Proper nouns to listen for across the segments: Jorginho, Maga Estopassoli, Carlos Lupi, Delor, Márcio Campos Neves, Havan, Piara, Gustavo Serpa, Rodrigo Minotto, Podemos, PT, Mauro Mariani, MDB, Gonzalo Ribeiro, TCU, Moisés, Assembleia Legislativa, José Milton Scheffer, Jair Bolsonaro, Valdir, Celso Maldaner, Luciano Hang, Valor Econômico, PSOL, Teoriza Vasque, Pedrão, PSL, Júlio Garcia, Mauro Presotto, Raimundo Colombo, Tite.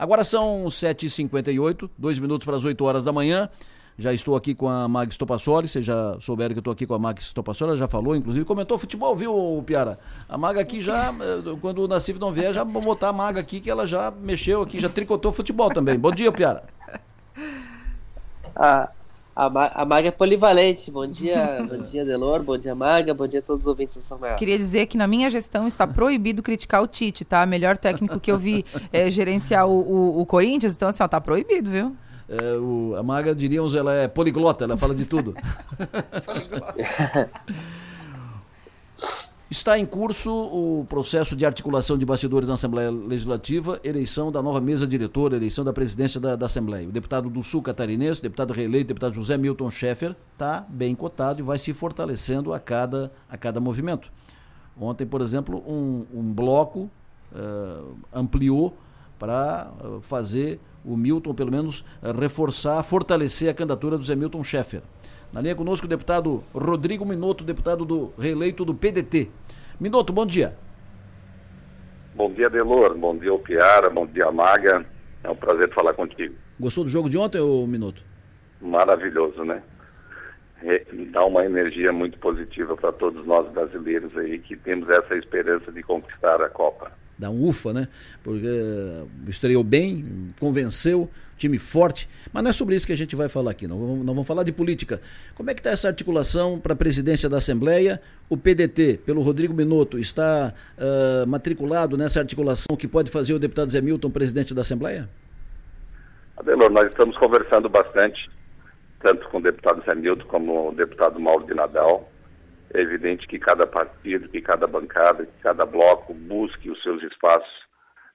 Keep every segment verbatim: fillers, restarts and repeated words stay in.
Agora são sete e cinquenta e oito, dois minutos para as oito horas da manhã. Já estou aqui com a Maga Estopassoli, vocês já souberam que eu estou aqui com a Maga Estopassoli, ela já falou, inclusive, comentou futebol, viu, Piara? A Maga aqui já, quando o Nassif não vier, já vou botar a Maga aqui, que ela já mexeu aqui, já tricotou futebol também. Bom dia, Piara. Ah, a, a Maga é polivalente. Bom dia, bom dia, Delor, bom dia, Maga, bom dia a todos os ouvintes do São Maior. Queria dizer que na minha gestão está proibido criticar o Tite, tá? Melhor técnico que eu vi é, gerenciar o, o, o Corinthians, então assim, ó, tá proibido, viu? É, o, a Maga, diríamos, ela é poliglota, ela fala de tudo. Está em curso o processo de articulação de bastidores na Assembleia Legislativa, eleição da nova mesa diretora, eleição da presidência da, da Assembleia. O deputado do Sul catarinense, deputado reeleito, deputado José Milton Scheffer, está bem cotado e vai se fortalecendo a cada, a cada movimento. Ontem, por exemplo, um, um bloco uh, ampliou para fazer o Milton, pelo menos, reforçar, fortalecer a candidatura do José Milton Scheffer. Na linha conosco, o deputado Rodrigo Minotto, deputado do reeleito do P D T. Minotto, bom dia. Bom dia, Delor. Bom dia, Piara. Bom dia, Maga. É um prazer falar contigo. Gostou do jogo de ontem, ô Minotto? Maravilhoso, né? É, dá uma energia muito positiva para todos nós brasileiros aí que temos essa esperança de conquistar a Copa. Dá um ufa, né? Porque estreou bem, convenceu, time forte. Mas não é sobre isso que a gente vai falar aqui, não, não vamos falar de política. Como é que está essa articulação para a presidência da Assembleia? O P D T, pelo Rodrigo Minotto, está uh, matriculado nessa articulação que pode fazer o deputado Zé Milton presidente da Assembleia? Adelor, nós estamos conversando bastante, tanto com o deputado Zé Milton como o deputado Mauro de Nadal. É evidente que cada partido, que cada bancada, que cada bloco busque os seus espaços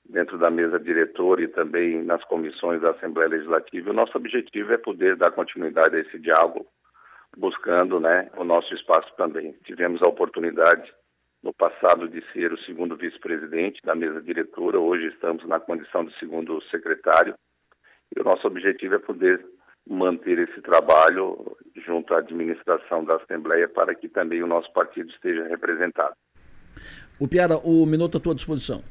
dentro da mesa diretora e também nas comissões da Assembleia Legislativa. O nosso objetivo é poder dar continuidade a esse diálogo, buscando, né, o nosso espaço também. Tivemos a oportunidade no passado de ser o segundo vice-presidente da mesa diretora, hoje estamos na condição de segundo secretário, e o nosso objetivo é poder manter esse trabalho junto à administração da Assembleia para que também o nosso partido esteja representado. O Piara, o Minotto à tua disposição.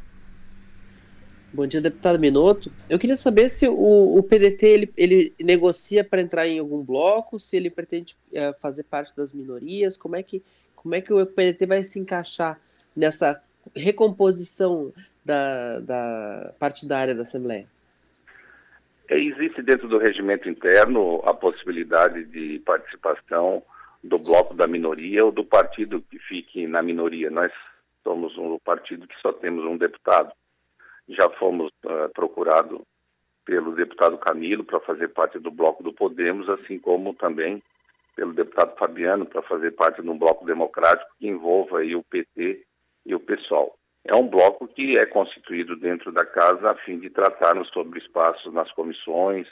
Bom dia, deputado Minotto. Eu queria saber se o, o P D T ele, ele negocia para entrar em algum bloco, se ele pretende é, fazer parte das minorias, como é, que, como é que o P D T vai se encaixar nessa recomposição da, da partidária da Assembleia? Existe dentro do regimento interno a possibilidade de participação do bloco da minoria ou do partido que fique na minoria. Nós somos um partido que só temos um deputado. Já fomos uh, procurados pelo deputado Camilo para fazer parte do bloco do Podemos, assim como também pelo deputado Fabiano para fazer parte de um bloco democrático que envolva aí o P T e o PSOL. É um bloco que é constituído dentro da casa a fim de tratarmos sobre espaços nas comissões,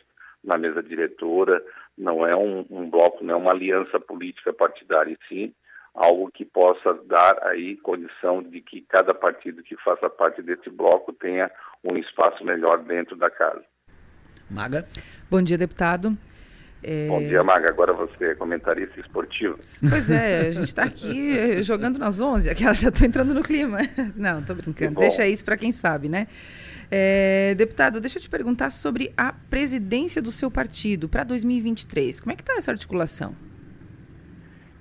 na mesa diretora. Não é um, um bloco, não é uma aliança política partidária, e sim algo que possa dar aí condição de que cada partido que faça parte desse bloco tenha um espaço melhor dentro da casa. Maga. Bom dia, deputado. É... Bom dia, Maga. Agora você é comentarista esportivo. Pois é, a gente está aqui jogando nas onze, aquela já estou entrando no clima. Não, estou brincando. Deixa isso para quem sabe, né? É, deputado, deixa eu te perguntar sobre a presidência do seu partido para dois mil e vinte e três. Como é que está essa articulação?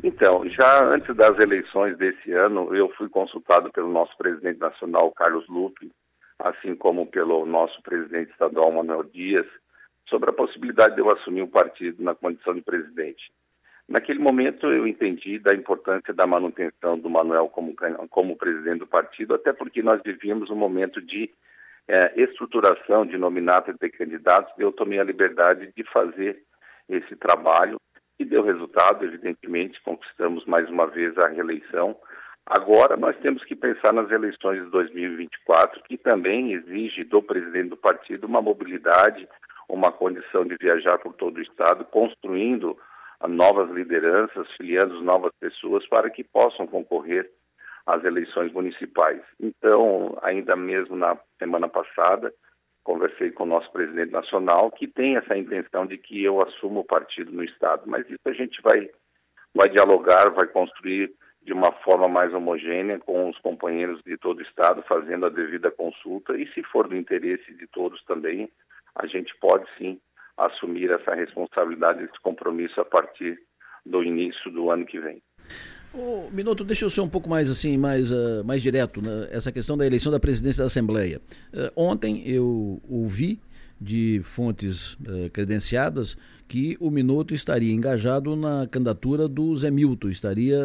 Então, já antes das eleições desse ano, eu fui consultado pelo nosso presidente nacional, Carlos Lupi, assim como pelo nosso presidente estadual, Manuel Dias, sobre a possibilidade de eu assumir o partido na condição de presidente. Naquele momento eu entendi da importância da manutenção do Manuel como, como presidente do partido, até porque nós vivíamos um momento de eh, estruturação de nominata de candidatos, e eu tomei a liberdade de fazer esse trabalho, e deu resultado, evidentemente, conquistamos mais uma vez a reeleição. Agora nós temos que pensar nas eleições de dois mil e vinte e quatro, que também exige do presidente do partido uma mobilidade, uma condição de viajar por todo o estado, construindo novas lideranças, filiando novas pessoas para que possam concorrer às eleições municipais. Então, ainda mesmo na semana passada, conversei com o nosso presidente nacional, que tem essa intenção de que eu assuma o partido no estado. Mas isso a gente vai, vai dialogar, vai construir de uma forma mais homogênea, com os companheiros de todo o Estado fazendo a devida consulta, e se for do interesse de todos também, a gente pode sim assumir essa responsabilidade, esse compromisso a partir do início do ano que vem. Ô, Minotto, deixa eu ser um pouco mais assim, mais, uh, mais direto, né? Essa questão da eleição da presidência da Assembleia. Uh, ontem eu ouvi de fontes uh, credenciadas que o Minotto estaria engajado na candidatura do Zé Milton, estaria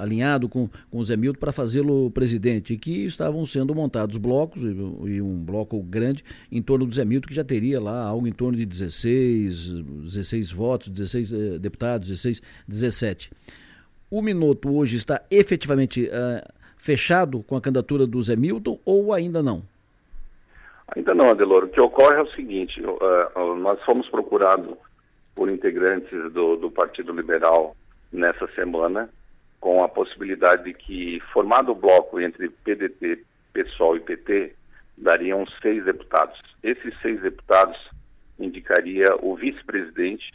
alinhado com, com o Zé Milton para fazê-lo presidente, e que estavam sendo montados blocos, e, e um bloco grande em torno do Zé Milton, que já teria lá algo em torno de dezesseis votos, dezesseis eh, deputados, dezesseis, dezessete. O Minotto hoje está efetivamente uh, fechado com a candidatura do Zé Milton ou ainda não? Ainda não, Adeloro. O que ocorre é o seguinte, uh, nós fomos procurados por integrantes do, do Partido Liberal nessa semana, com a possibilidade de que, formado o bloco entre P D T, P SOL e P T, dariam seis deputados. Esses seis deputados indicaria o vice-presidente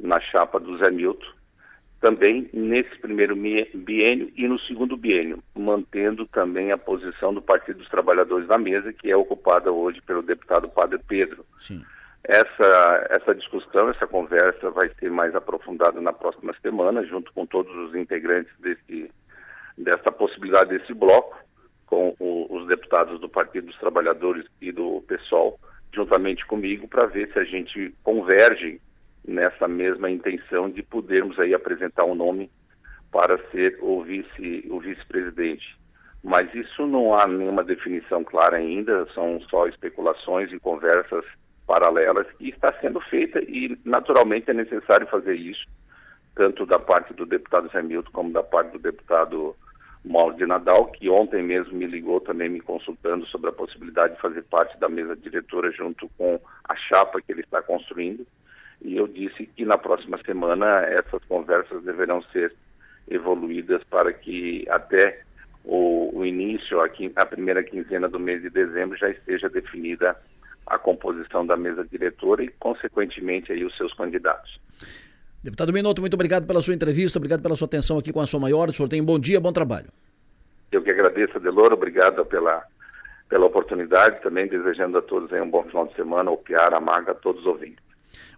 na chapa do Zé Milton, também nesse primeiro biênio e no segundo biênio, mantendo também a posição do Partido dos Trabalhadores na mesa, que é ocupada hoje pelo deputado Padre Pedro. Sim. Essa, essa discussão, essa conversa vai ser mais aprofundada na próxima semana, junto com todos os integrantes desse, dessa possibilidade desse bloco, com o, os deputados do Partido dos Trabalhadores e do P SOL, juntamente comigo, para ver se a gente converge nessa mesma intenção de podermos aí apresentar um nome para ser o vice, o vice-presidente. Mas isso não há nenhuma definição clara ainda, são só especulações e conversas paralelas que está sendo feita, e naturalmente é necessário fazer isso, tanto da parte do deputado Zé Milton como da parte do deputado Mauro de Nadal, que ontem mesmo me ligou também me consultando sobre a possibilidade de fazer parte da mesa diretora junto com a chapa que ele está construindo. E eu disse que na próxima semana essas conversas deverão ser evoluídas para que até o, o início, a, quim, a primeira quinzena do mês de dezembro, já esteja definida a composição da mesa diretora e, consequentemente, aí os seus candidatos. Deputado Minotto, muito obrigado pela sua entrevista, obrigado pela sua atenção aqui com a São Maior. O senhor tem um bom dia, bom trabalho. Eu que agradeço, Delor, obrigado pela, pela oportunidade, também desejando a todos aí um bom final de semana, ao Piara, a Maga, a todos os ouvintes.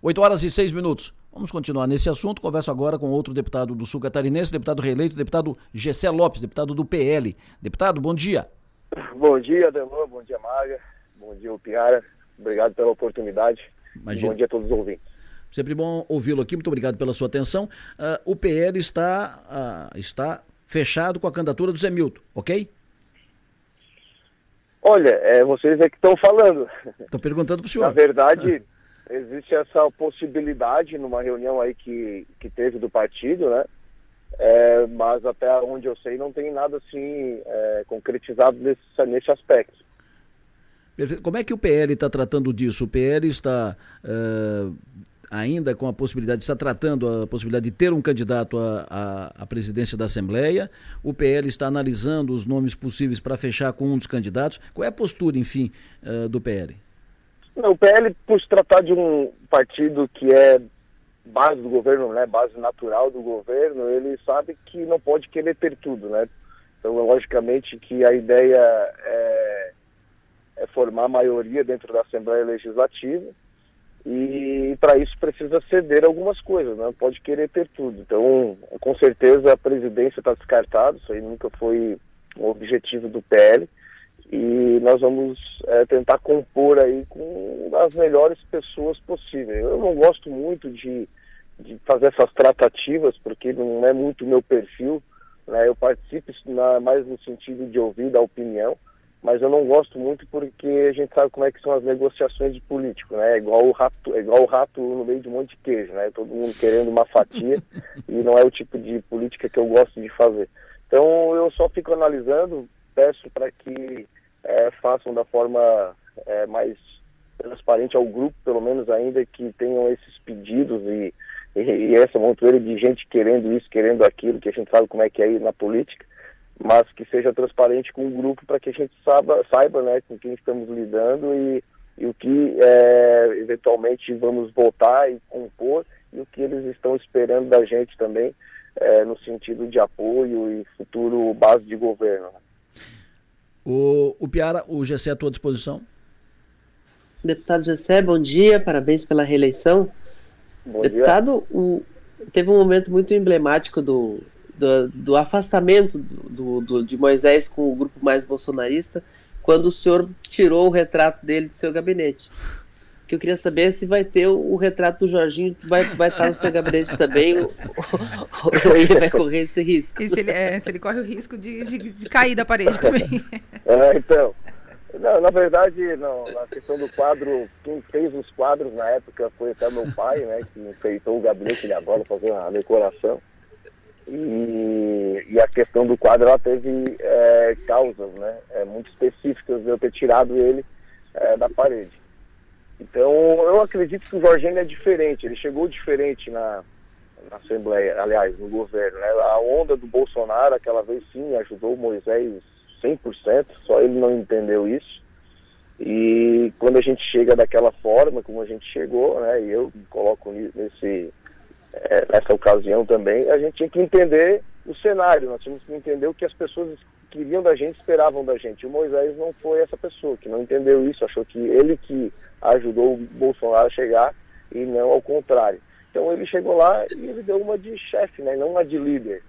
oito horas e seis minutos. Vamos continuar nesse assunto. Converso agora com outro deputado do Sul Catarinense, deputado reeleito, deputado Gessé Lopes, deputado do P L. Deputado, bom dia. Bom dia, Adelor. Bom dia, Maga. Bom dia, Piara. Obrigado pela oportunidade. Imagina. Bom dia a todos os ouvintes. Sempre bom ouvi-lo aqui. Muito obrigado pela sua atenção. Uh, o P L está, uh, está fechado com a candidatura do Zé Milton, ok? Olha, é, vocês é que estão falando. Estão perguntando para o senhor. Na verdade... Ah. Existe essa possibilidade numa reunião aí que, que teve do partido, né? É, mas até onde eu sei não tem nada assim é, concretizado nesse, nesse aspecto. Como é que o P L está tratando disso? O P L está uh, ainda com a possibilidade, está tratando a possibilidade de ter um candidato à, à presidência da Assembleia. O P L está analisando os nomes possíveis para fechar com um dos candidatos. Qual é a postura, enfim, uh, do P L? O P L, por se tratar de um partido que é base do governo, né, base natural do governo, ele sabe que não pode querer ter tudo, né? Então, logicamente, que a ideia é, é formar maioria dentro da Assembleia Legislativa e, para isso, precisa ceder algumas coisas, né? Não pode querer ter tudo. Então, com certeza, a presidência está descartada, isso aí nunca foi um objetivo do P L. E nós vamos é, tentar compor aí com as melhores pessoas possíveis. Eu não gosto muito de, de fazer essas tratativas, porque não é muito o meu perfil, né? Eu participo na, mais no sentido de ouvir da opinião, mas eu não gosto muito porque a gente sabe como é que são as negociações de político, né? É igual o rato, é igual o rato no meio de um monte de queijo, né? Todo mundo querendo uma fatia e não é o tipo de política que eu gosto de fazer. Então eu só fico analisando, peço para que É, façam da forma é, mais transparente ao grupo, pelo menos ainda que tenham esses pedidos e, e, e essa montoeira de gente querendo isso, querendo aquilo, que a gente sabe como é que é aí na política, mas que seja transparente com o grupo para que a gente saiba, saiba né, com quem estamos lidando e, e o que é, eventualmente vamos votar e compor e o que eles estão esperando da gente também, é, no sentido de apoio e futuro base de governo. O, o Piara, o Gessé à tua disposição. Deputado Gessé, bom dia, parabéns pela reeleição. Bom Deputado, dia. O, teve um momento muito emblemático do, do, do afastamento do, do, de Moisés com o grupo mais bolsonarista, quando o senhor tirou o retrato dele do seu gabinete. Que eu queria saber se vai ter o, o retrato do Jorginho, vai, vai estar no seu gabinete também, ou, ou ele vai correr esse risco. E se ele, é, se ele corre o risco de, de, de cair da parede também. É, então... Não, na verdade, não. A questão do quadro, quem fez os quadros na época foi até meu pai, né, que enfeitou o gabinete de agora, fazendo a decoração. E, e a questão do quadro, ela teve é, causas, né, é, muito específicas de eu ter tirado ele é, da parede. Então, eu acredito que o Jorginho é diferente, ele chegou diferente na, na Assembleia, aliás, no governo, né? A onda do Bolsonaro, aquela vez sim, ajudou o Moisés cem por cento, só ele não entendeu isso. E quando a gente chega daquela forma como a gente chegou, né, e eu me coloco nesse, é, nessa ocasião também, a gente tinha que entender o cenário, nós tínhamos que entender o que as pessoas queriam da gente, esperavam da gente. O Moisés não foi essa pessoa que não entendeu isso, achou que ele que ajudou o Bolsonaro a chegar e não ao contrário. Então ele chegou lá e ele deu uma de chefe, né, não uma de líder.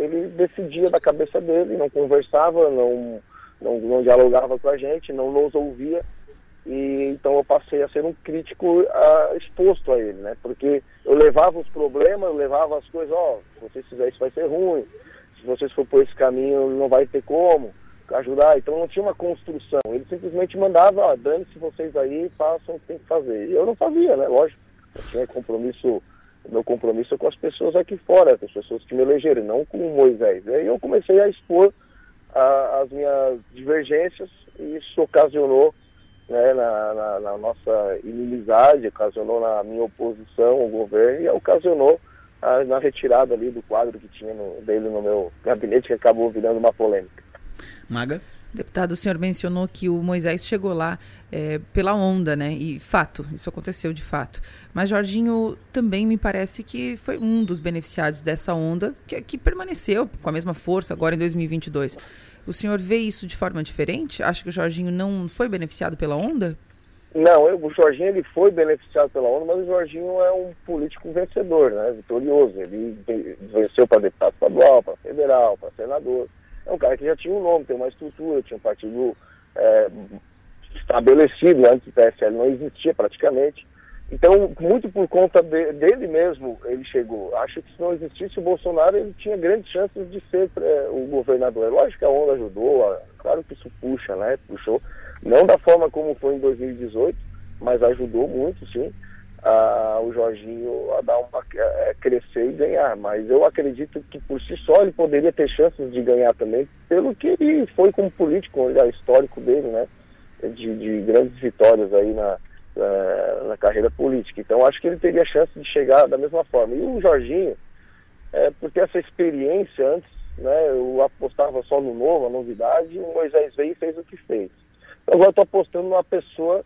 Ele decidia da cabeça dele, não conversava, não, não, não dialogava com a gente, não nos ouvia. E então eu passei a ser um crítico a, exposto a ele, né? Porque eu levava os problemas, eu levava as coisas, ó, oh, se vocês fizerem isso vai ser ruim, se vocês for por esse caminho não vai ter como ajudar. Então não tinha uma construção, ele simplesmente mandava, ó, oh, dane-se vocês aí, façam o que tem que fazer. E eu não fazia, né? Lógico, eu tinha compromisso... Meu compromisso é com as pessoas aqui fora, com as pessoas que me elegeram, não com o Moisés. E aí eu comecei a expor a, as minhas divergências e isso ocasionou, né, na, na, na nossa inimizade, ocasionou na minha oposição ao governo e ocasionou a, na retirada ali do quadro que tinha no, dele no meu gabinete, que acabou virando uma polêmica. Maga? Deputado, o senhor mencionou que o Moisés chegou lá é, pela onda, né? E fato, isso aconteceu de fato. Mas Jorginho também me parece que foi um dos beneficiados dessa onda, que, que permaneceu com a mesma força agora em dois mil e vinte e dois. O senhor vê isso de forma diferente? Acha que o Jorginho não foi beneficiado pela onda? Não, eu, o Jorginho ele foi beneficiado pela onda, mas o Jorginho é um político vencedor, né? Vitorioso. Ele venceu para deputado estadual, para federal, para senador. É um cara que já tinha um nome, tem uma estrutura, tinha um partido é, estabelecido, antes do P S L não existia praticamente. Então, muito por conta de, dele mesmo, ele chegou. Acho que se não existisse o Bolsonaro, ele tinha grandes chances de ser é, o governador. É lógico que a onda ajudou, a, claro que isso puxa, né? Puxou. Não da forma como foi em dois mil e dezoito, mas ajudou muito, sim, a, o Jorginho a dar uma a crescer e ganhar, mas eu acredito que por si só ele poderia ter chances de ganhar também, pelo que ele foi como político, olha o histórico dele, né, de, de grandes vitórias aí na, na, na carreira política. Então acho que ele teria chance de chegar da mesma forma. E o Jorginho, é, porque essa experiência antes, né, eu apostava só no novo, a novidade, e o Moisés veio e fez o que fez. Então, agora eu estou apostando numa pessoa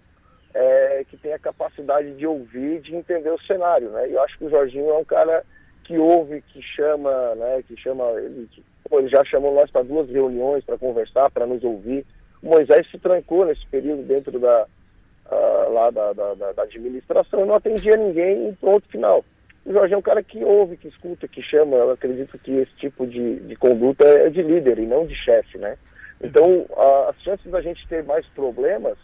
É, que tem a capacidade de ouvir, de entender o cenário, né? E eu acho que o Jorginho é um cara que ouve, que chama, né? Que chama ele, que, pô, ele já chamou nós para duas reuniões para conversar, para nos ouvir. O Moisés se trancou nesse período dentro da, uh, lá da, da, da, da administração, não atendia ninguém e pronto, final. O Jorginho é um cara que ouve, que escuta, que chama. Eu acredito que esse tipo de, de conduta é de líder e não de chefe, né? Então, a, as chances da gente ter mais problemas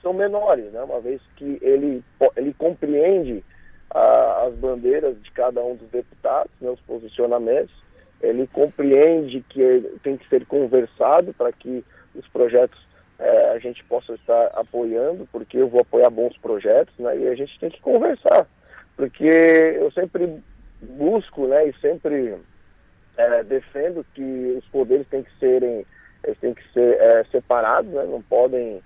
são menores, né? Uma vez que ele, ele compreende ah, as bandeiras de cada um dos deputados, né, os posicionamentos, ele compreende que tem que ser conversado para que os projetos eh, a gente possa estar apoiando, porque eu vou apoiar bons projetos, né, e a gente tem que conversar, porque eu sempre busco, né, e sempre eh, defendo que os poderes têm que serem, eles têm que ser eh, separados, né, não podem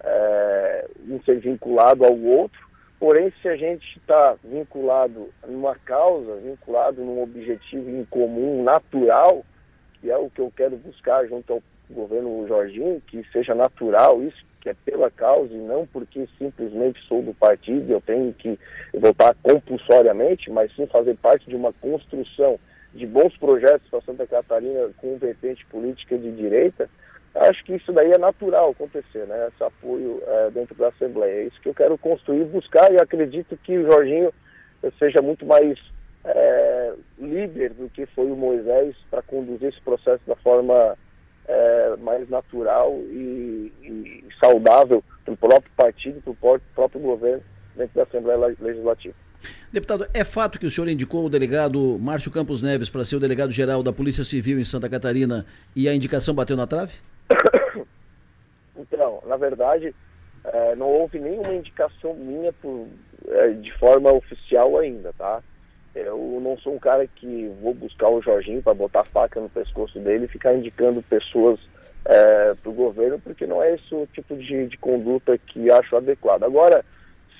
É, não ser vinculado ao outro. Porém, se a gente está vinculado numa causa, vinculado num objetivo em comum, natural, que é o que eu quero buscar junto ao governo Jorginho, que seja natural isso, que é pela causa e não porque simplesmente sou do partido e eu tenho que votar compulsoriamente, mas sim fazer parte de uma construção de bons projetos para Santa Catarina com vertente política de direita, acho que isso daí é natural acontecer, né? Esse apoio é, dentro da Assembleia. É isso que eu quero construir, buscar, e acredito que o Jorginho seja muito mais é, líder do que foi o Moisés para conduzir esse processo da forma é, mais natural e, e saudável para o próprio partido, para o próprio governo dentro da Assembleia Legislativa. Deputado, é fato que o senhor indicou o delegado Márcio Campos Neves para ser o delegado-geral da Polícia Civil em Santa Catarina e a indicação bateu na trave? Então, na verdade, é, não houve nenhuma indicação minha por, é, de forma oficial ainda, tá? Eu não sou um cara que vou buscar o Jorginho para botar faca no pescoço dele e ficar indicando pessoas é, para o governo, porque não é esse o tipo de, de conduta que acho adequado. Agora,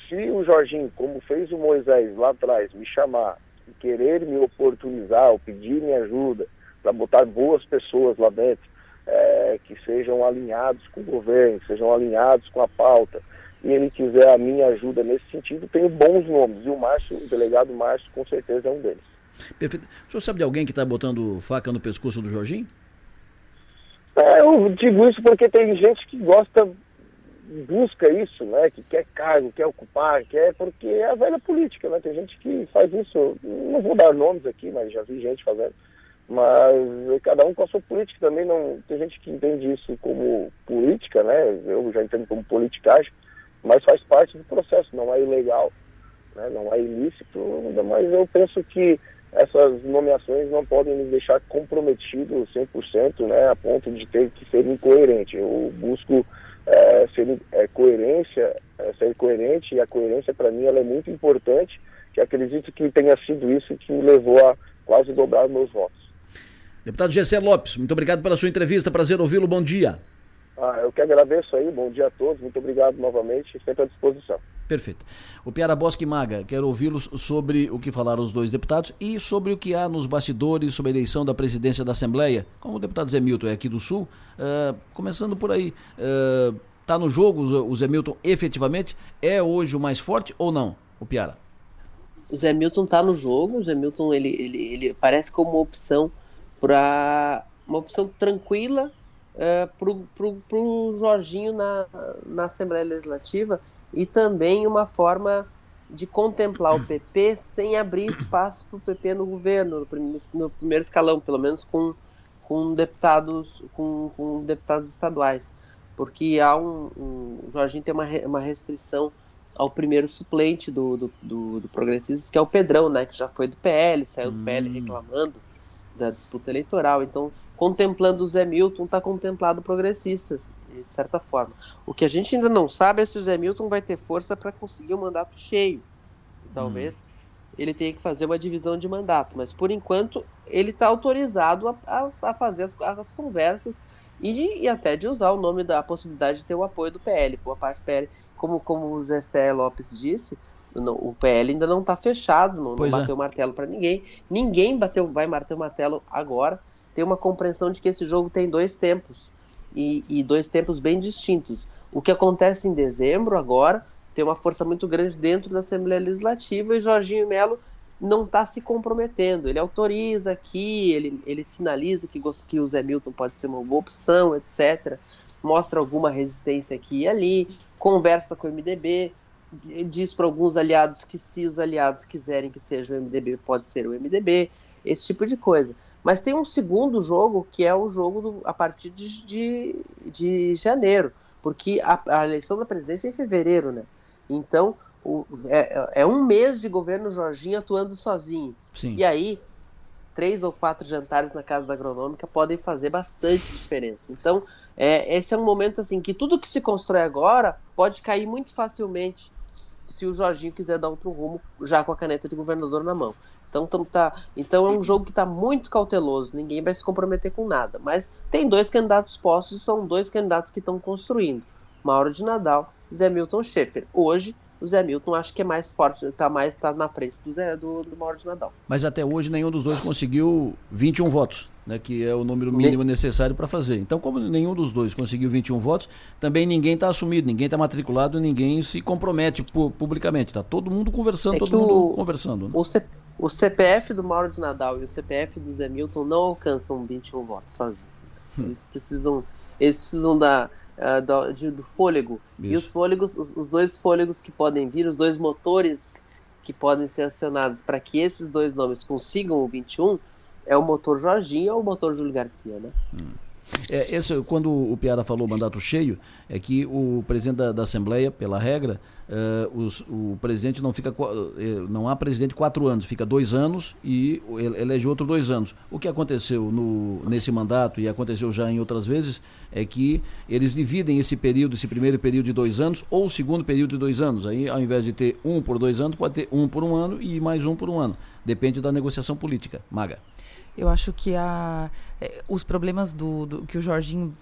se o Jorginho, como fez o Moisés lá atrás, me chamar, querer me oportunizar ou pedir minha ajuda para botar boas pessoas lá dentro, é, que sejam alinhados com o governo, que sejam alinhados com a pauta, e ele quiser a minha ajuda nesse sentido, tenho bons nomes. E o Márcio, o delegado Márcio, com certeza é um deles. Perfeito. O senhor sabe de alguém que está botando faca no pescoço do Jorginho? É, eu digo isso porque tem gente que gosta... busca isso, né, que quer cargo, quer ocupar, quer, porque é a velha política, né, tem gente que faz isso, não vou dar nomes aqui, mas já vi gente fazendo, mas cada um com a sua política também, não, tem gente que entende isso como política, né, eu já entendo como politicagem, mas faz parte do processo, não é ilegal, né, não é ilícito, mas eu penso que essas nomeações não podem me deixar comprometido cem por cento, né, a ponto de ter que ser incoerente, eu busco É, ser, é, coerência, é, ser coerente, e a coerência para mim ela é muito importante, que acredito que tenha sido isso que me levou a quase dobrar meus votos. Deputado Gessé Lopes, muito obrigado pela sua entrevista, prazer ouvi-lo, bom dia. Ah, eu que agradeço aí, bom dia a todos, muito obrigado novamente, sempre à disposição. Perfeito. O Piara Bosque e Maga, quero ouvi-los sobre o que falaram os dois deputados e sobre o que há nos bastidores sobre a eleição da presidência da Assembleia. Como o deputado Zé Milton é aqui do Sul, uh, começando por aí, está uh, no jogo o Zé Milton efetivamente? É hoje o mais forte ou não, o Piara? O Zé Milton está no jogo, o Zé Milton ele, ele, ele parece como uma opção, pra, uma opção tranquila uh, para o Jorginho na, na Assembleia Legislativa, e também uma forma de contemplar o P P sem abrir espaço para o P P no governo, no primeiro escalão, pelo menos com, com, deputados, com, com deputados estaduais, porque há um, um, o Jorginho tem uma, uma restrição ao primeiro suplente do, do, do, do Progressistas, que é o Pedrão, né, que já foi do P L, saiu do P L reclamando da disputa eleitoral, então contemplando o Zé Milton, está contemplado Progressistas, de certa forma. O que a gente ainda não sabe é se o Zé Milton vai ter força para conseguir um mandato cheio. Talvez hum. ele tenha que fazer uma divisão de mandato, mas por enquanto ele está autorizado a, a, a fazer as, as conversas e, de, e até de usar o nome da possibilidade de ter o apoio do P L, a parte do P L. Como, como o Gessé Lopes disse, não, o P L ainda não está fechado, não, não bateu é. martelo para ninguém. Ninguém bateu, vai bater o martelo agora. Tem uma compreensão de que esse jogo tem dois tempos, e, e dois tempos bem distintos. O que acontece em dezembro agora tem uma força muito grande dentro da Assembleia Legislativa, e Jorginho Melo não está se comprometendo. Ele autoriza aqui, ele, ele sinaliza que, que o Zé Milton pode ser uma boa opção, etcétera. Mostra alguma resistência aqui e ali, conversa com o M D B, diz para alguns aliados que se os aliados quiserem que seja o M D B, pode ser o M D B, esse tipo de coisa. Mas tem um segundo jogo, que é o jogo do, a partir de, de, de janeiro, porque a, a eleição da presidência é em fevereiro, né? Então, o, é, é um mês de governo Jorginho atuando sozinho. Sim. E aí, três ou quatro jantares na Casa da Agronômica podem fazer bastante diferença. Então, é, esse é um momento assim que tudo que se constrói agora pode cair muito facilmente se o Jorginho quiser dar outro rumo, já com a caneta de governador na mão. Então, tam, tá, então é um jogo que está muito cauteloso, ninguém vai se comprometer com nada. Mas tem dois candidatos postos, são dois candidatos que estão construindo. Mauro de Nadal e Zé Milton Scheffer. Hoje, o Zé Milton acho que é mais forte, está mais, tá na frente do, Zé, do, do Mauro de Nadal. Mas até hoje nenhum dos dois conseguiu vinte e um votos né, que é o número mínimo necessário para fazer. Então, como nenhum dos dois conseguiu vinte e um votos, também ninguém está assumido, ninguém está matriculado, ninguém se compromete pu- publicamente. Está todo mundo conversando, é todo mundo o, conversando. Né? O, C- o C P F do Mauro de Nadal e o C P F do Zé Milton não alcançam vinte e um votos sozinhos. Eles precisam, eles precisam da, uh, da, de, do fôlego. Isso. E os fôlegos, os, os dois fôlegos que podem vir, os dois motores que podem ser acionados para que esses dois nomes consigam o vinte e um, é o motor Jorginho ou o motor Júlio Garcia, né? Hum. É, esse, quando o Piara falou mandato cheio, é que o presidente da, da Assembleia, pela regra, uh, os, o presidente não fica, não há presidente quatro anos, fica dois anos e elege outro dois anos. O que aconteceu no, nesse mandato e aconteceu já em outras vezes é que eles dividem esse período, esse primeiro período de dois anos ou o segundo período de dois anos. Aí, ao invés de ter um por dois anos, pode ter um por um ano e mais um por um ano. Depende da negociação política. Maga. Eu acho que a, os problemas do, do, que o Jorginho,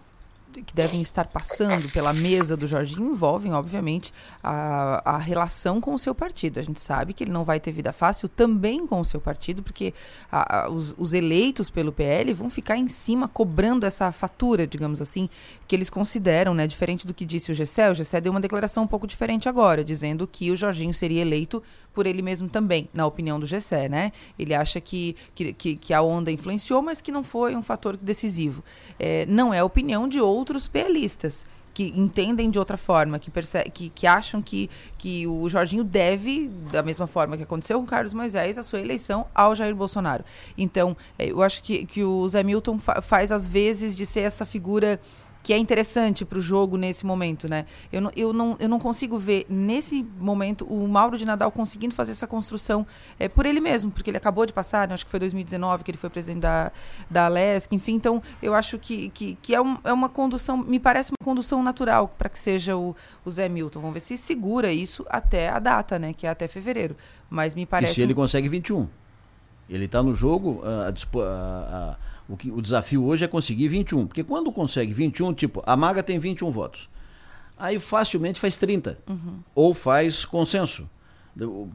que devem estar passando pela mesa do Jorginho, envolvem, obviamente, a, a relação com o seu partido. A gente sabe que ele não vai ter vida fácil também com o seu partido, porque a, a, os, os eleitos pelo P L vão ficar em cima, cobrando essa fatura, digamos assim, que eles consideram, né? Diferente do que disse o Gessé, o Gessé deu uma declaração um pouco diferente agora, dizendo que o Jorginho seria eleito por ele mesmo também, na opinião do Gessé, né? Ele acha que, que, que, que a onda influenciou, mas que não foi um fator decisivo. É, não é a opinião de outros P Listas, que entendem de outra forma, que, perce- que, que acham que, que o Jorginho deve, da mesma forma que aconteceu com Carlos Moisés, a sua eleição ao Jair Bolsonaro. Então, é, eu acho que, que o Zé Milton fa- faz, às vezes, de ser essa figura que é interessante para o jogo nesse momento, né? Eu não, eu, não, eu não consigo ver, nesse momento, o Mauro de Nadal conseguindo fazer essa construção é, por ele mesmo, porque ele acabou de passar, né? Acho que foi dois mil e dezenove que ele foi presidente da, da Alesc, enfim. Então, eu acho que, que, que é, um, é uma condução, me parece uma condução natural para que seja o, o Zé Milton. Vamos ver se segura isso até a data, né? Que é até fevereiro. Mas me parece... E se ele consegue vinte e um? Ele está no jogo... a, a, a... O, que, o desafio hoje é conseguir vinte e um, porque quando consegue vinte e um, tipo, a Maga tem vinte e um votos, aí facilmente faz trinta, uhum. Ou faz consenso,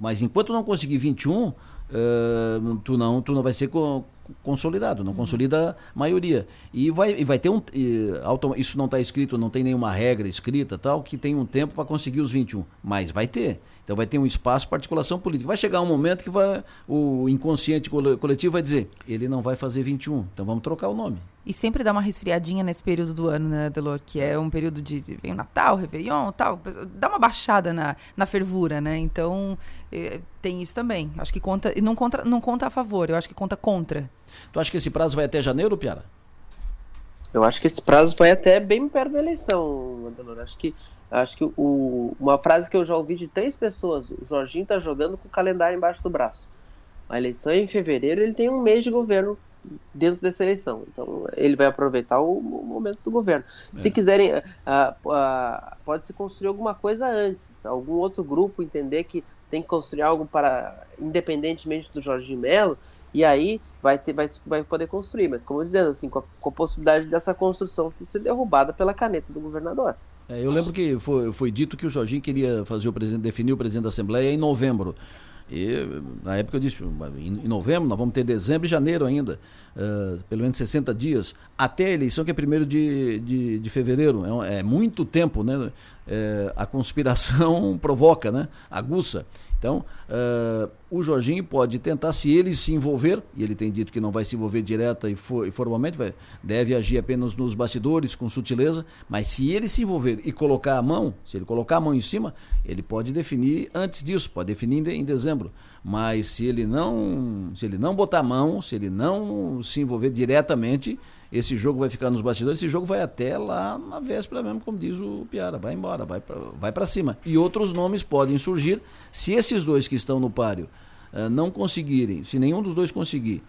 mas enquanto não conseguir vinte e um, uh, tu, não, tu não vai ser co- consolidado, não uhum. Consolida a maioria, e vai, e vai ter um, e, autom- isso não está escrito, não tem nenhuma regra escrita, tal, que tem um tempo para conseguir os vinte e um, mas vai ter. Então vai ter um espaço para articulação política. Vai chegar um momento que vai, o inconsciente coletivo vai dizer, ele não vai fazer vinte e um, então vamos trocar o nome. E sempre dá uma resfriadinha nesse período do ano, né, Delor? Que é um período de, de vem o Natal, Réveillon, tal, dá uma baixada na, na fervura, né? Então eh, tem isso também. Acho que conta, não conta, não conta a favor, eu acho que conta contra. Tu acha que esse prazo vai até janeiro, Piara? Eu acho que esse prazo vai até bem perto da eleição, Delor. Acho que Acho que o, uma frase que eu já ouvi de três pessoas, o Jorginho está jogando com o calendário embaixo do braço. A eleição é em fevereiro, ele tem um mês de governo dentro dessa eleição. Então, ele vai aproveitar o, o momento do governo. É. Se quiserem, ah, ah, pode-se construir alguma coisa antes, algum outro grupo entender que tem que construir algo para, independentemente do Jorginho Melo, e aí vai, ter, vai, vai poder construir. Mas, como eu dizendo, assim, com, a, com a possibilidade dessa construção ser derrubada pela caneta do governador. Eu lembro que foi, foi dito que o Jorginho queria fazer o presidente, definir o presidente da Assembleia em novembro. E na época eu disse, em novembro, nós vamos ter dezembro e janeiro ainda, uh, pelo menos sessenta dias, até a eleição que é primeiro de, de, de fevereiro. É, um, é muito tempo, né? É, a conspiração provoca, né? Aguça. Então, uh, o Jorginho pode tentar, se ele se envolver, e ele tem dito que não vai se envolver direta e, for, e formalmente, vai, deve agir apenas nos bastidores, com sutileza, mas se ele se envolver e colocar a mão, se ele colocar a mão em cima, ele pode definir antes disso, pode definir em, de, em dezembro. Mas se ele não, se ele não botar a mão, se ele não se envolver diretamente, esse jogo vai ficar nos bastidores, esse jogo vai até lá na véspera mesmo, como diz o Piara, vai embora, vai pra, vai pra cima. E outros nomes podem surgir, se esses dois que estão no páreo uh, não conseguirem, se nenhum dos dois conseguir,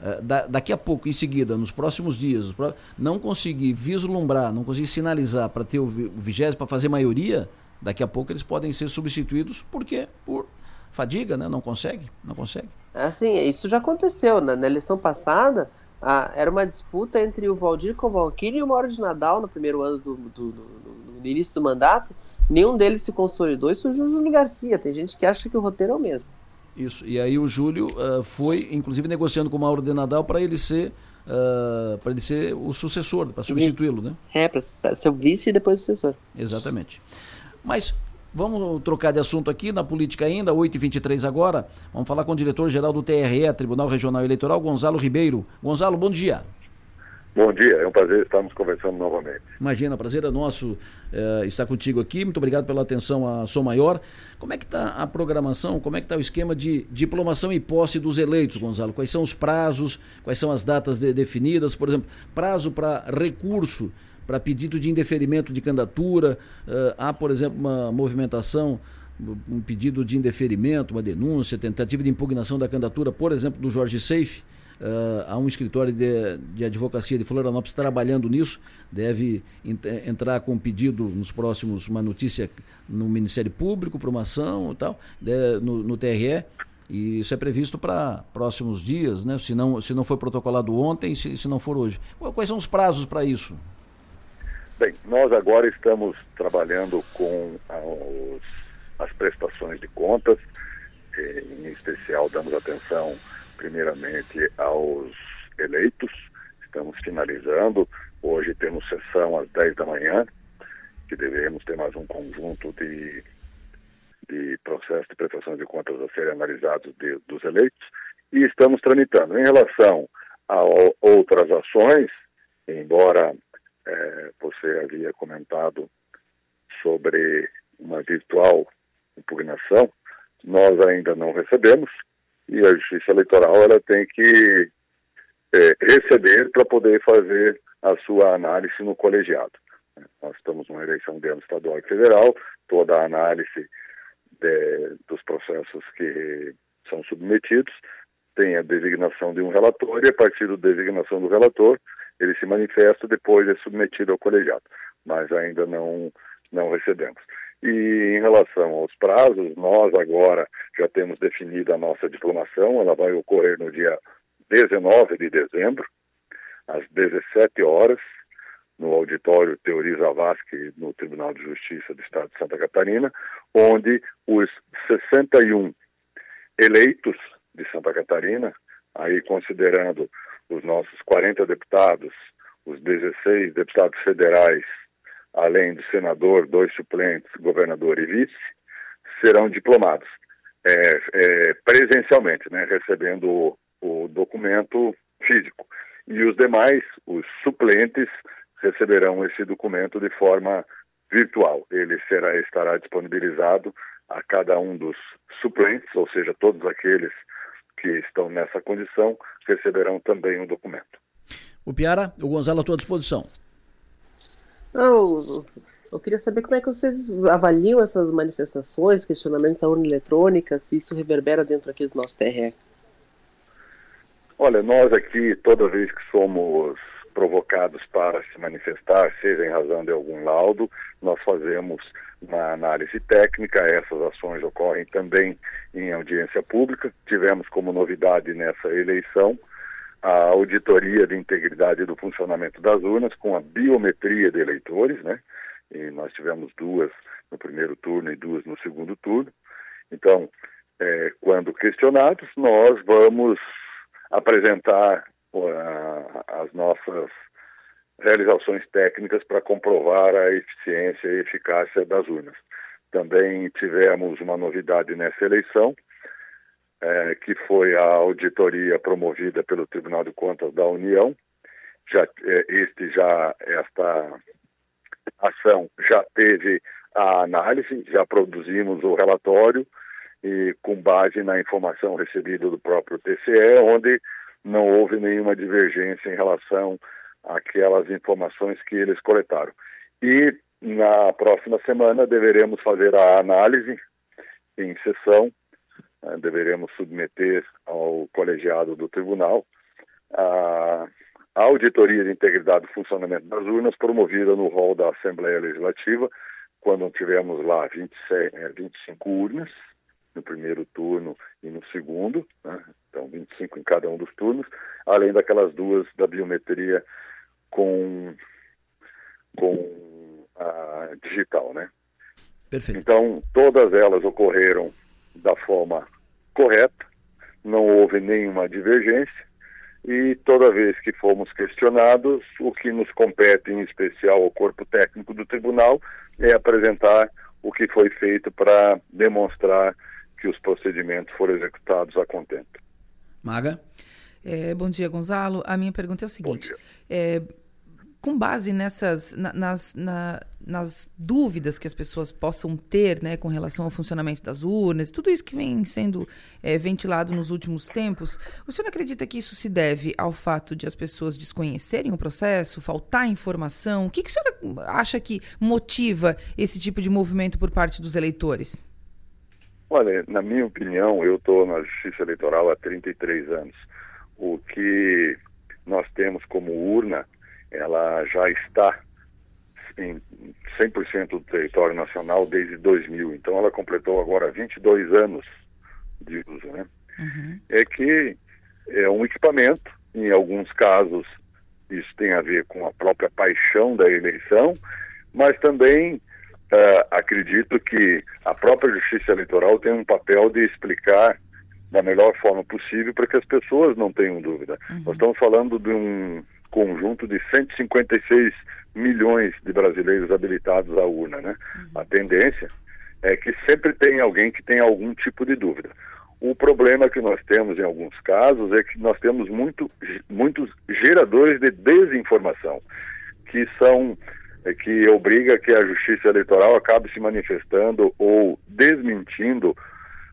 uh, da, daqui a pouco, em seguida, nos próximos dias, não conseguir vislumbrar, não conseguir sinalizar para ter o vigésimo, para fazer maioria, daqui a pouco eles podem ser substituídos, por quê? Por fadiga, né? Não consegue, não consegue. Assim, isso já aconteceu, né? Na eleição passada, Ah, era uma disputa entre o Valdir Cobalcini e o Mauro de Nadal no primeiro ano do, do, do, do, do início do mandato. Nenhum deles se consolidou e surgiu o Júlio Garcia. Tem gente que acha que o roteiro é o mesmo. Isso, e aí o Júlio uh, foi, inclusive, negociando com o Mauro de Nadal para ele ser uh, para ele ser o sucessor, para substituí-lo, né? É, para ser o vice e depois o sucessor. Exatamente. Mas vamos trocar de assunto aqui, na política ainda, oito e vinte e três agora, vamos falar com o diretor-geral do T R E, Tribunal Regional Eleitoral, Gonzalo Ribeiro. Gonzalo, bom dia. Bom dia, é um prazer estarmos conversando novamente. Imagina, prazer é nosso é, estar contigo aqui, muito obrigado pela atenção à São Maior. Como é que está a programação, como é que está o esquema de diplomação e posse dos eleitos, Gonzalo? Quais são os prazos, quais são as datas de, definidas, por exemplo, prazo para recurso, para pedido de indeferimento de candidatura, uh, há, por exemplo, uma movimentação, um pedido de indeferimento, uma denúncia, tentativa de impugnação da candidatura, por exemplo, do Jorge Seif, uh, há um escritório de, de advocacia de Florianópolis trabalhando nisso, deve ent entrar com um pedido nos próximos, uma notícia no Ministério Público, para uma ação e tal, de, no, no T R E, e isso é previsto para próximos dias, né? Se não, se não foi protocolado ontem, se, se não for hoje. Quais são os prazos para isso? Bem, nós agora estamos trabalhando com os, as prestações de contas, em especial damos atenção primeiramente aos eleitos, estamos finalizando, hoje temos sessão às dez da manhã, que devemos ter mais um conjunto de, de processos de prestações de contas a serem analisados de, dos eleitos, e estamos tramitando. Em relação a outras ações, embora... você havia comentado sobre uma virtual impugnação, nós ainda não recebemos e a Justiça Eleitoral ela tem que é, receber para poder fazer a sua análise no colegiado. Nós estamos numa eleição de ano estadual e federal, toda a análise de, dos processos que são submetidos tem a designação de um relator e a partir da designação do relator ele se manifesta, depois é submetido ao colegiado, mas ainda não, não recebemos. E em relação aos prazos, nós agora já temos definida a nossa diplomação, ela vai ocorrer no dia dezenove de dezembro, às dezessete horas, no auditório Teoriza Vasque, no Tribunal de Justiça do Estado de Santa Catarina, onde os sessenta e um eleitos de Santa Catarina, aí considerando os nossos quarenta deputados, os dezesseis deputados federais, além do senador, dois suplentes, governador e vice, serão diplomados é, é, presencialmente, né, recebendo o, o documento físico. E os demais, os suplentes, receberão esse documento de forma virtual. Ele será, estará disponibilizado a cada um dos suplentes, ou seja, todos aqueles que estão nessa condição, receberão também um documento. O Piara, o Gonzalo à tua disposição. Eu, eu queria saber como é que vocês avaliam essas manifestações, questionamentos à urna eletrônica, se isso reverbera dentro aqui do nosso T R E. Olha, nós aqui, toda vez que somos provocados para se manifestar, seja em razão de algum laudo, nós fazemos uma análise técnica, essas ações ocorrem também em audiência pública. Tivemos como novidade nessa eleição a auditoria de integridade do funcionamento das urnas com a biometria de eleitores, né? E nós tivemos duas no primeiro turno e duas no segundo turno. Então, é, quando questionados, nós vamos apresentar as nossas realizações técnicas para comprovar a eficiência e eficácia das urnas. Também tivemos uma novidade nessa eleição, é, que foi a auditoria promovida pelo Tribunal de Contas da União. Já, este já, esta ação já teve a análise, já produzimos o relatório e com base na informação recebida do próprio T C E, onde não houve nenhuma divergência em relação àquelas informações que eles coletaram. E na próxima semana deveremos fazer a análise em sessão, né? Deveremos submeter ao colegiado do tribunal a, a auditoria de integridade do funcionamento das urnas promovida no hall da Assembleia Legislativa, quando tivemos lá vinte e cinco urnas, no primeiro turno e no segundo, né? Então vinte e cinco em cada um dos turnos, além daquelas duas da biometria com, com a digital, né? Perfeito. Então todas elas ocorreram da forma correta, não houve nenhuma divergência e toda vez que fomos questionados, o que nos compete, em especial ao corpo técnico do tribunal, é apresentar o que foi feito para demonstrar que os procedimentos foram executados a contento. Maga? É, bom dia, Gonzalo. A minha pergunta é o seguinte, é, com base nessas, na, nas, na, nas dúvidas que as pessoas possam ter, né, com relação ao funcionamento das urnas, tudo isso que vem sendo é, ventilado nos últimos tempos, o senhor acredita que isso se deve ao fato de as pessoas desconhecerem o processo, faltar informação? O que, que o senhor acha que motiva esse tipo de movimento por parte dos eleitores? Olha, na minha opinião, eu estou na Justiça Eleitoral há trinta e três anos. O que nós temos como urna, ela já está em cem por cento do território nacional desde dois mil. Então, ela completou agora vinte e dois anos de uso, né? Uhum. É que é um equipamento, em alguns casos, isso tem a ver com a própria paixão da eleição, mas também uh, acredito que a própria Justiça Eleitoral tem um papel de explicar da melhor forma possível, para que as pessoas não tenham dúvida. Uhum. Nós estamos falando de um conjunto de cento e cinquenta e seis milhões de brasileiros habilitados à urna, né? Uhum. A tendência é que sempre tem alguém que tem algum tipo de dúvida. O problema que nós temos em alguns casos é que nós temos muito, muitos geradores de desinformação, que são... que obriga que a Justiça Eleitoral acabe se manifestando ou desmentindo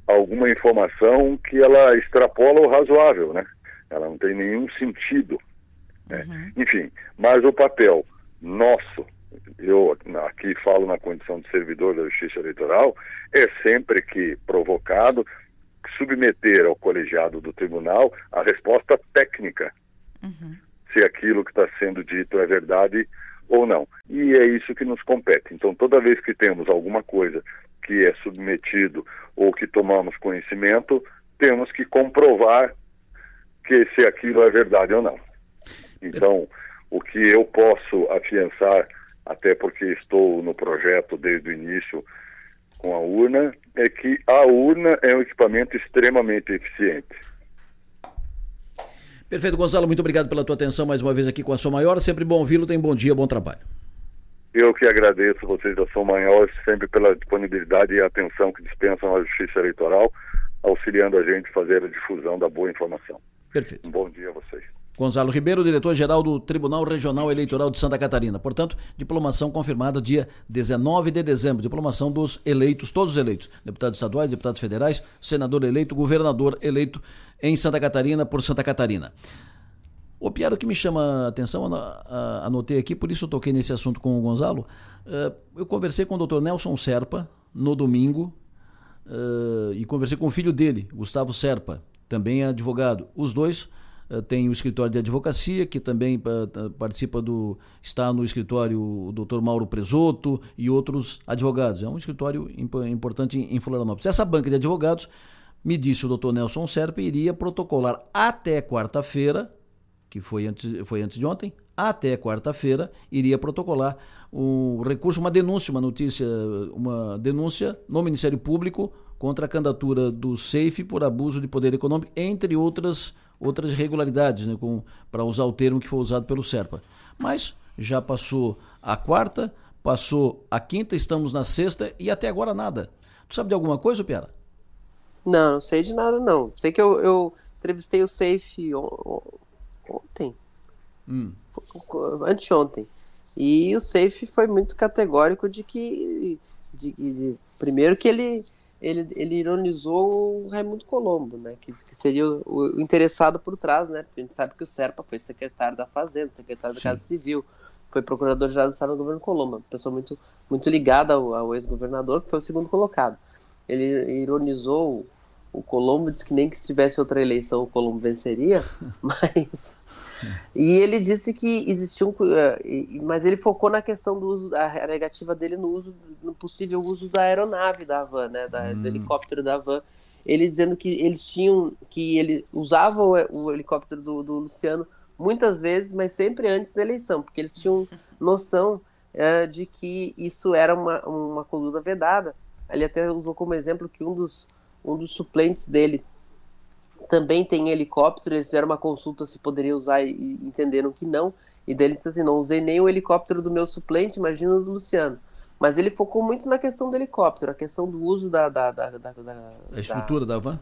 alguma informação que ela extrapola o razoável, né? Ela não tem nenhum sentido, né? Uhum. Enfim, mas o papel nosso, eu aqui falo na condição de servidor da Justiça Eleitoral, é sempre que provocado, submeter ao colegiado do tribunal a resposta técnica, uhum, se aquilo que está sendo dito é verdade ou não. E é isso que nos compete. Então, toda vez que temos alguma coisa que é submetido ou que tomamos conhecimento, temos que comprovar que se aquilo é verdade ou não. Então, o que eu posso afiançar, até porque estou no projeto desde o início com a urna, é que a urna é um equipamento extremamente eficiente. Perfeito, Gonzalo, muito obrigado pela tua atenção mais uma vez aqui com a São Maior, sempre bom ouvi-lo, tem bom dia, bom trabalho. Eu que agradeço vocês da São Maior sempre pela disponibilidade e atenção que dispensam à Justiça Eleitoral, auxiliando a gente a fazer a difusão da boa informação. Perfeito. Um bom dia a vocês. Gonzalo Ribeiro, diretor-geral do Tribunal Regional Eleitoral de Santa Catarina. Portanto, diplomação confirmada dia dezenove de dezembro, diplomação dos eleitos, todos os eleitos, deputados estaduais, deputados federais, senador eleito, governador eleito em Santa Catarina por Santa Catarina. O Piara, o que me chama a atenção, anotei aqui, por isso eu toquei nesse assunto com o Gonzalo, eu conversei com o doutor Nelson Serpa no domingo e conversei com o filho dele, Gustavo Serpa, também é advogado. Os dois têm o escritório de advocacia, que também participa do, está no escritório o doutor Mauro Presotto e outros advogados. É um escritório importante em Florianópolis. Essa banca de advogados, me disse o doutor Nelson Serpa, iria protocolar até quarta-feira, que foi antes, foi antes de ontem, até quarta-feira, iria protocolar um recurso, uma denúncia, uma notícia, uma denúncia no Ministério Público contra a candidatura do Seif por abuso de poder econômico, entre outras, outras irregularidades, né, para usar o termo que foi usado pelo Serpa. Mas já passou a quarta, passou a quinta, estamos na sexta e até agora nada. Tu sabe de alguma coisa, Piara? Não, não sei de nada, não. Sei que eu, eu entrevistei o Seif ontem, hum. anteontem, e o Seif foi muito categórico de que, de, de, primeiro que ele, ele, ele ironizou o Raimundo Colombo, né, que, que seria o, o interessado por trás, né, porque a gente sabe que o Serpa foi secretário da Fazenda, secretário da Casa Civil, foi procurador-geral do Estado do governo Colombo, uma pessoa muito, muito ligada ao, ao ex-governador, que foi o segundo colocado. Ele ironizou o Colombo, disse que nem que se tivesse outra eleição o Colombo venceria, mas... E ele disse que existia um... Mas ele focou na questão do uso, a negativa dele no uso, no possível uso da aeronave da Havan, né, da, hum. do helicóptero da Havan. Ele dizendo que eles tinham... Que ele usava o, o helicóptero do, do Luciano muitas vezes, mas sempre antes da eleição, porque eles tinham noção é, de que isso era uma, uma coluna vedada. Ele até usou como exemplo que um dos... um dos suplentes dele também tem helicóptero, eles fizeram uma consulta se poderia usar e entenderam que não, e daí ele disse assim, não usei nem o helicóptero do meu suplente, imagina o do Luciano. Mas ele focou muito na questão do helicóptero, a questão do uso da... Da, da, da, da, a estrutura da, da van?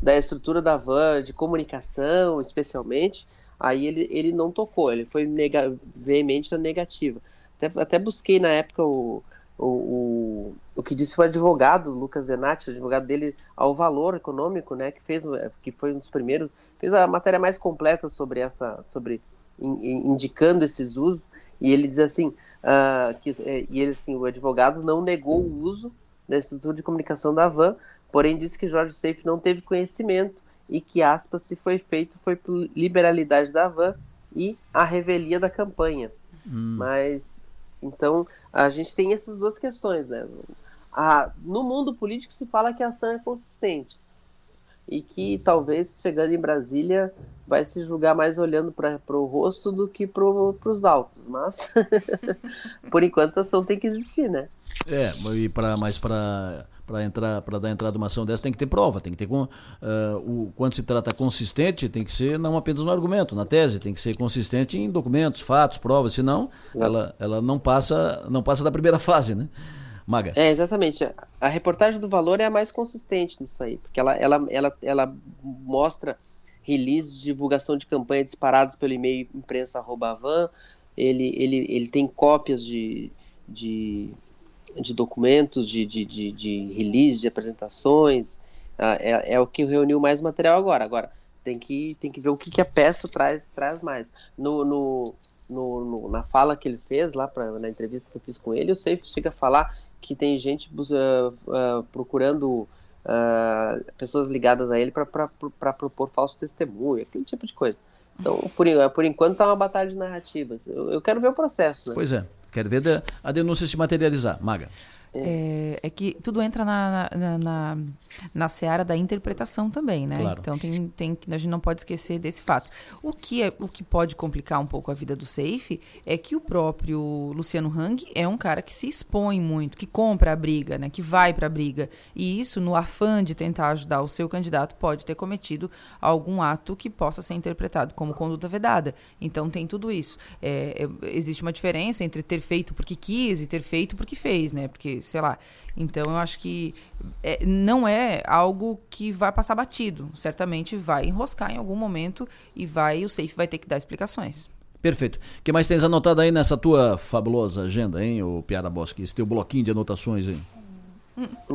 Da estrutura da van, de comunicação, especialmente, aí ele, ele não tocou, ele foi nega, veemente na negativa. Até, até busquei na época o... O, o, o que disse o advogado Lucas Zenatti, o advogado dele ao Valor Econômico, né, que, fez, que foi um dos primeiros, fez a matéria mais completa sobre essa, sobre in, in, indicando esses usos, e ele diz assim, uh, que, e ele, assim, o advogado não negou o uso da estrutura de comunicação da Havan, porém disse que Jorge Seif não teve conhecimento e que, aspas, se foi feito foi por liberalidade da Havan e a revelia da campanha. Hum. Mas, então... A gente tem essas duas questões, né? A, no mundo político se fala que a ação é consistente e que talvez chegando em Brasília vai se julgar mais olhando para o rosto do que para os autos, mas por enquanto a ação tem que existir, né? É, e pra, mas para entrar, para dar entrada uma ação dessa tem que ter prova, tem que ter com uh, o quando se trata consistente tem que ser não apenas no argumento, na tese, tem que ser consistente em documentos, fatos, provas, senão é. ela, ela não passa, não passa da primeira fase, né? Maga. É, exatamente. A, a reportagem do Valor é a mais consistente nisso aí, porque ela, ela, ela, ela mostra releases de divulgação de campanha disparados pelo e-mail imprensa arroba havan, ele, ele, ele tem cópias de, de... de documentos, de, de, de, de release, de apresentações, é, é o que reuniu mais material agora. Agora, tem que, tem que ver o que, que a peça traz, traz mais. No, no, no, na fala que ele fez, lá pra, na entrevista que eu fiz com ele, o Seif chega a falar que tem gente uh, uh, procurando uh, pessoas ligadas a ele para propor falso testemunho, aquele tipo de coisa. Então, por, por enquanto, tá uma batalha de narrativas. Eu, eu quero ver o processo, né? Pois é. Quero ver de, a denúncia se materializar. Maga. É, é que tudo entra na, na, na, na seara da interpretação também, né? Claro. Então tem, tem, a gente não pode esquecer desse fato. O que, é, o que pode complicar um pouco a vida do Seif é que o próprio Luciano Hang é um cara que se expõe muito, que compra a briga, né? Que vai para a briga. E isso, no afã de tentar ajudar o seu candidato, pode ter cometido algum ato que possa ser interpretado como conduta vedada. Então tem tudo isso. É, é, existe uma diferença entre ter feito porque quis e ter feito porque fez, né? Porque sei lá, então eu acho que é, não é algo que vai passar batido, certamente vai enroscar em algum momento e vai, o Seif vai ter que dar explicações. Perfeito. O que mais tens anotado aí nessa tua fabulosa agenda, hein, ô Piara Bosque, esse teu bloquinho de anotações aí?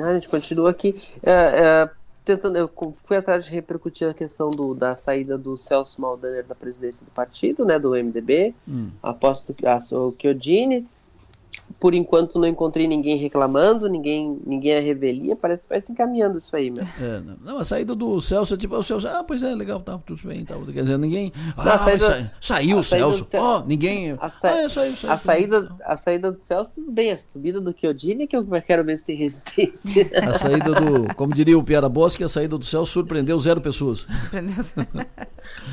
A gente continua aqui é, é, tentando, eu fui atrás de repercutir a questão do, da saída do Celso Maldaner da presidência do partido, né, do M D B, hum. após o Chiodini. Por enquanto não encontrei ninguém reclamando, ninguém, ninguém é revelia, parece que vai se encaminhando isso aí, meu. É, não, a saída do Celso é tipo, o Celso, ah, pois é, legal, tá, tudo bem, tá, quer dizer, ninguém, ah, não, saída, sa, saiu o Celso, ó, oh, ninguém, a sa, ah, é, saiu, saiu. A saída, saiu. A saída do Celso, tudo bem, a subida do Chiodini que eu quero ver se tem resistência. A saída do, como diria o Piara Bosque, a saída do Celso surpreendeu zero pessoas. Surpreendeu zero.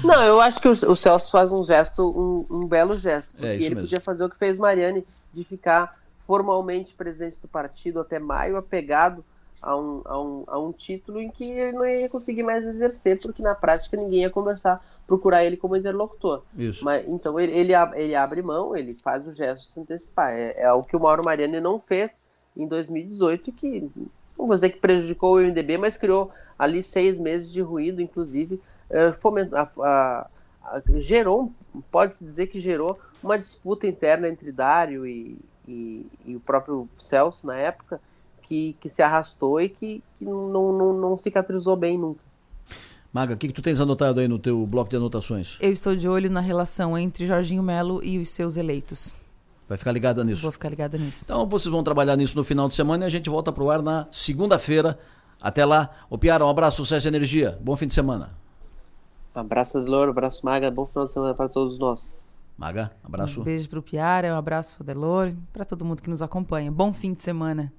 Não, eu acho que o, o Celso faz um gesto, um, um belo gesto, porque é, ele mesmo. Podia fazer o que fez Mariani, de ficar formalmente presidente do partido até maio, apegado a um, a, um, a um título em que ele não ia conseguir mais exercer, porque na prática ninguém ia conversar, procurar ele como interlocutor. Isso. Mas, então ele, ele, ele abre mão, ele faz o gesto de se antecipar. É, é o que o Mauro Mariani não fez em dois mil e dezoito, que não vou dizer que prejudicou o M D B, mas criou ali seis meses de ruído, inclusive fomentou, a, a, a, gerou, pode-se dizer que gerou uma disputa interna entre Dário e, e, e o próprio Celso na época, que, que se arrastou e que, que não, não, não cicatrizou bem nunca. Maga, o que, que tu tens anotado aí no teu bloco de anotações? Eu estou de olho na relação entre Jorginho Melo e os seus eleitos. Vai ficar ligada nisso? Vou ficar ligada nisso. Então vocês vão trabalhar nisso no final de semana e a gente volta pro ar na segunda-feira. Até lá. Ô Piara, um abraço, sucesso e energia. Bom fim de semana. Um abraço, Delor, um abraço, Maga. Bom final de semana para todos nós. Maga, abraço. Um beijo pro Piara, um abraço pro Delor, para todo mundo que nos acompanha. Bom fim de semana.